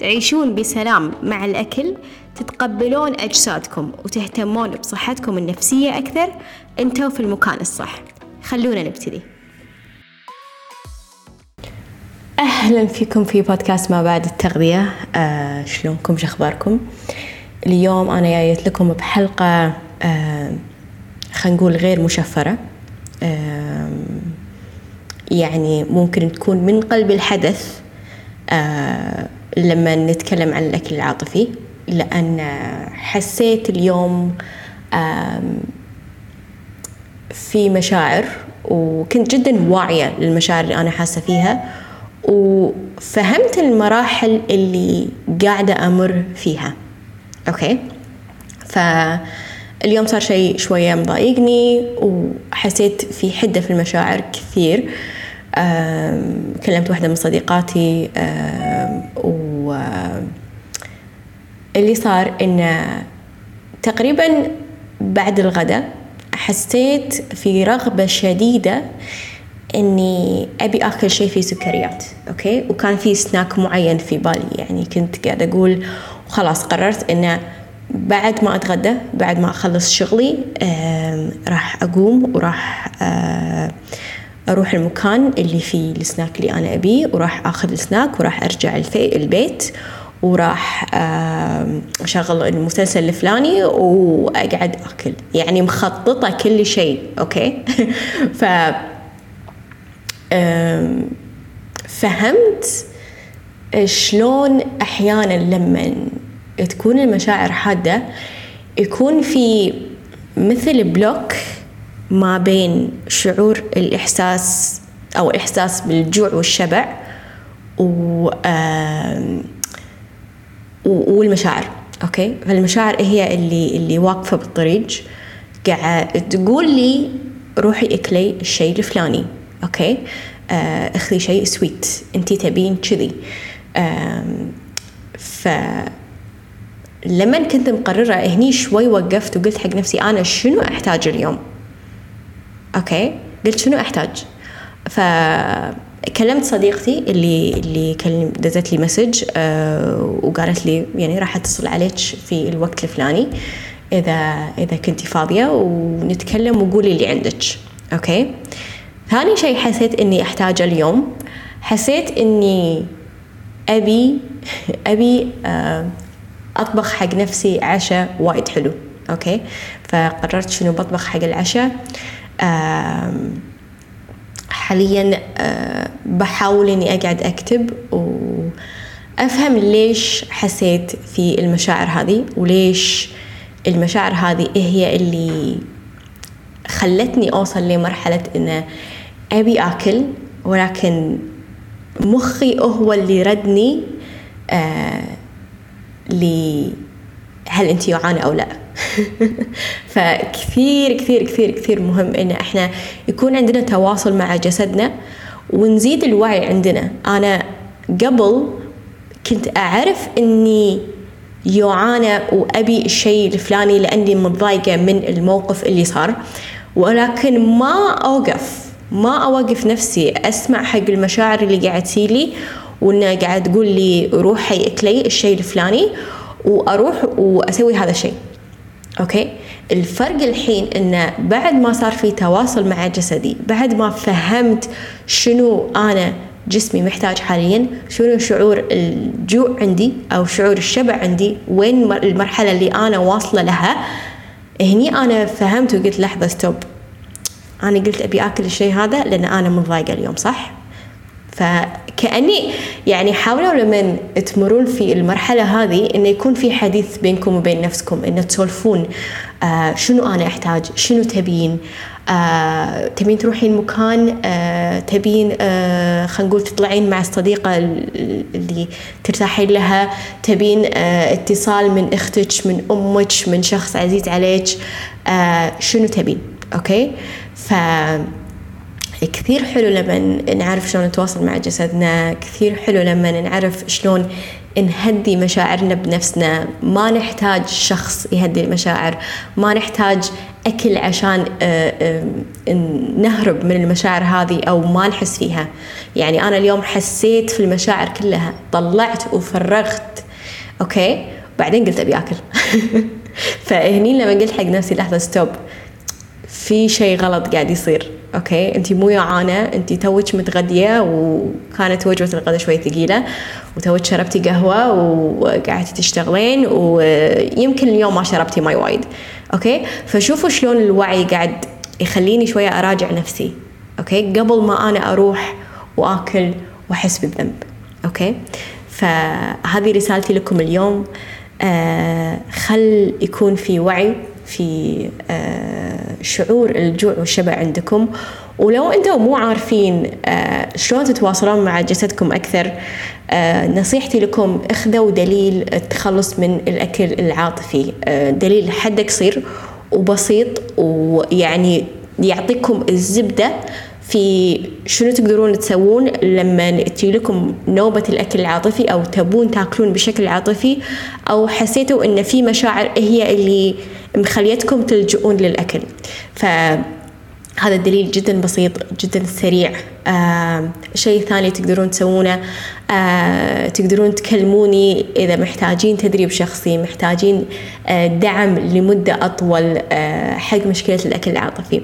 تعيشون بسلام مع الأكل، تتقبلون أجسادكم وتهتمون بصحتكم النفسية أكثر، أنتوا في المكان الصح. خلونا نبتدي. أهلا فيكم في بودكاست ما بعد التغذية. شلونكم؟ شخباركم؟ اليوم أنا جايت لكم بحلقة خلينا نقول غير مشفرة، يعني ممكن تكون من قلب الحدث لما نتكلم عن الأكل العاطفي، لأن حسيت اليوم في مشاعر، وكنت جدا واعية للمشاعر اللي أنا حاسة فيها، وفهمت المراحل اللي قاعدة أمر فيها. أوكي، فاليوم صار شيء شوية مضايقني وحسيت في حدة في المشاعر كثير. كلمت واحدة من صديقاتي، واللي صار إن تقريبا بعد الغداء حسيت في رغبة شديدة إني أبي أكل شيء فيه سكريات. أوكي، وكان في سناك معين في بالي، يعني كنت قاعدة أقول وخلاص قررت إن بعد ما أتغدى، بعد ما أخلص شغلي، راح أقوم وراح أروح المكان اللي فيه السناك اللي أنا أبيه، وراح أخذ السناك وراح أرجع البيت وراح أشغل المسلسل الفلاني وأقعد أكل، يعني مخططة كل شيء. أوكي فهمت شلون أحيانا لما تكون المشاعر حادة يكون في مثل بلوك ما بين شعور الإحساس أو إحساس بالجوع والشبع والمشاعر. أوكي، فالمشاعر هي اللي واقفة بالطريق قاعد تقول لي روحي أكلي الشيء الفلاني، أوكي، أخذي شيء سويت، أنتي تبين كذي. فلما كنت مقررة هني شوي وقفت وقلت حق نفسي أنا شنو أحتاج اليوم. أوكي، قلت شنو أحتاج. فكلمت صديقتي اللي دزت لي مسج وقالت لي يعني راح أتصل عليك في الوقت الفلاني إذا كنتي فاضية ونتكلم وقولي اللي عندك. أوكي، ثاني شيء حسيت إني أحتاجه اليوم، حسيت إني أبي أطبخ حق نفسي عشاء وايد حلو. أوكي، فقررت شنو بطبخ حق العشاء. حاليا بحاول إني أقعد أكتب وأفهم ليش حسيت في المشاعر هذه، وليش المشاعر هذه هي اللي خلتني أوصل لمرحلة إن أبي أكل، ولكن مخي هو اللي ردني هل أنت جوعانة أو لا. فكثير كثير كثير كثير مهم إن إحنا يكون عندنا تواصل مع جسدنا ونزيد الوعي عندنا. أنا قبل كنت أعرف إني جوعانة وأبي الشيء الفلاني لأني متضايقة من الموقف اللي صار، ولكن ما أوقف نفسي أسمع حق المشاعر اللي قاعد تيلي، وإنها قاعد تقول لي روحي أكلي الشيء الفلاني، وأروح وأسوي هذا الشيء. أوكي، الفرق الحين إنه بعد ما صار في تواصل مع جسدي، بعد ما فهمت شنو أنا جسمي محتاج حاليا، شنو شعور الجوع عندي أو شعور الشبع عندي، وين المرحلة اللي أنا واصلة لها، هني أنا فهمت وقلت لحظة ستوب، أنا قلت أبي أكل الشيء هذا لأن أنا مضايقة اليوم، صح؟ كأني يعني حاولوا لمن تمرون في المرحلة هذه إنه يكون في حديث بينكم وبين نفسكم، إنه تسولفون شنو أنا أحتاج، شنو تبين، تبين تروحين مكان، تبين خلينا نقول تطلعين مع الصديقة اللي ترتاحين لها، تبين اتصال من أختك، من أمك، من شخص عزيز عليك، شنو تبين. أوكي، ف كثير حلو لما نعرف شلون نتواصل مع جسدنا، كثير حلو لما نعرف شلون نهدي مشاعرنا بنفسنا. ما نحتاج شخص يهدي المشاعر، ما نحتاج أكل عشان نهرب من المشاعر هذه أو ما نحس فيها. يعني أنا اليوم حسيت في المشاعر كلها، طلعت وفرغت، أوكي، بعدين قلت أبي أكل فهني لما قلت حق نفسي لحظة ستوب، في شيء غلط قاعد يصير. اوكي، انتي مو جعانه، انتي توج متغديه وكانت وجبه الغداء شوي ثقيله، وتوج شربتي قهوه وقعدتي تشتغلين، ويمكن اليوم ما شربتي ماي وايد. اوكي، فشوفوا شلون الوعي قاعد يخليني شويه اراجع نفسي، اوكي، قبل ما انا اروح واكل واحس بالذنب. اوكي، فهذه رسالتي لكم اليوم. خل يكون في وعي في شعور الجوع والشبع عندكم. ولو أنتم مو عارفين شلون تتواصلون مع جسدكم أكثر، نصيحتي لكم اخذوا دليل التخلص من الأكل العاطفي، دليل حد قصير وبسيط، ويعني يعطيكم الزبدة في شنو تقدرون تسوون لما تجيلكم نوبة الأكل العاطفي، أو تبون تاكلون بشكل عاطفي، أو حسيتوا إن في مشاعر هي اللي مخليتكم تلجؤون للأكل. فهذا الدليل جدا بسيط جدا سريع. شيء ثاني تقدرون تسوونه، تقدرون تكلموني إذا محتاجين تدريب شخصي، محتاجين دعم لمدة أطول حق مشكلة الأكل العاطفي.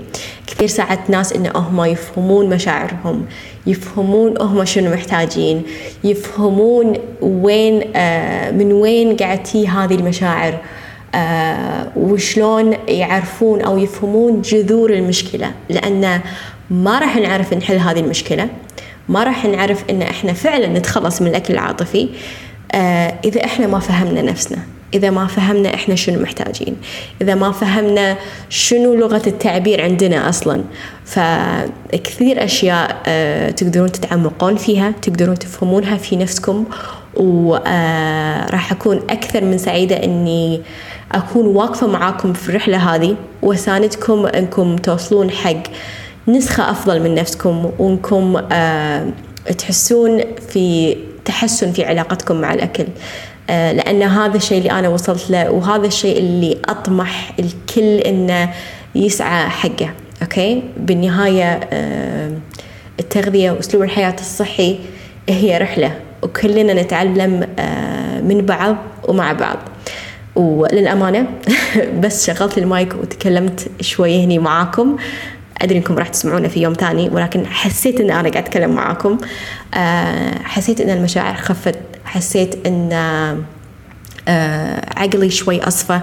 كثير ساعات ناس إنه هم يفهمون مشاعرهم، يفهمون هم شنو محتاجين، يفهمون وين من وين قاعد تجي هذه المشاعر، وشلون يعرفون أو يفهمون جذور المشكلة. لأن ما راح نعرف نحل هذه المشكلة، ما راح نعرف إن إحنا فعلا نتخلص من الأكل العاطفي إذا إحنا ما فهمنا نفسنا، إذا ما فهمنا إحنا شنو محتاجين، إذا ما فهمنا شنو لغة التعبير عندنا أصلا. فكثير أشياء تقدرون تتعمقون فيها، تقدرون تفهمونها في نفسكم. وراح أكون أكثر من سعيدة أني أكون واقفة معاكم في الرحلة هذه، وساندكم أنكم توصلون حق نسخة أفضل من نفسكم، وأنكم تحسون في تحسن في علاقتكم مع الأكل. لأن هذا الشيء اللي أنا وصلت له، وهذا الشيء اللي أطمح الكل إنه يسعى حقه. أوكي، بالنهاية التغذية وأسلوب الحياة الصحي هي رحلة، وكلنا نتعلم من بعض ومع بعض. وللأمانة بس شغلت المايك وتكلمت شوية هني معاكم، أدري أنكم راح تسمعونه في يوم تاني، ولكن حسيت أن أنا قاعد أتكلم معاكم، حسيت أن المشاعر خفت، حسيت أن عقلي شوي أصفى،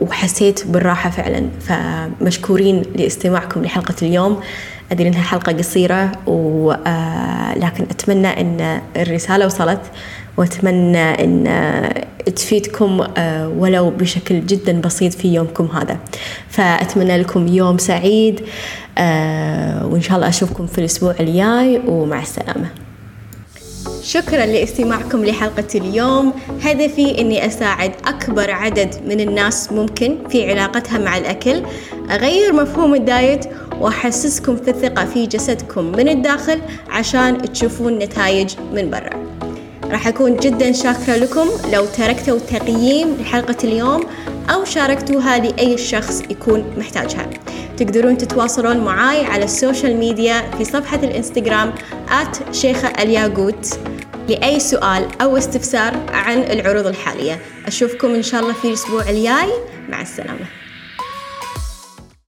وحسيت بالراحة فعلا. فمشكورين لاستماعكم لحلقة اليوم. أدري أنها حلقة قصيرة، ولكن أتمنى أن الرسالة وصلت، وأتمنى أن تفيدكم ولو بشكل جدا بسيط في يومكم هذا. فأتمنى لكم يوم سعيد، وإن شاء الله أشوفكم في الأسبوع الجاي، ومع السلامة. شكرا لاستماعكم لحلقة اليوم. هدفي أني أساعد أكبر عدد من الناس ممكن في علاقتها مع الأكل، أغير مفهوم الدايت، وأحسسكم في الثقة في جسدكم من الداخل عشان تشوفون نتائج من برا. راح أكون جدا شاكرة لكم لو تركتوا تقييم لحلقة اليوم، أو شاركتوها لأي شخص يكون محتاجها. تقدرون تتواصلون معاي على السوشيال ميديا في صفحة الإنستغرام @شيخة الياقوت لأي سؤال أو استفسار عن العروض الحالية. أشوفكم إن شاء الله في الأسبوع الجاي، مع السلامة.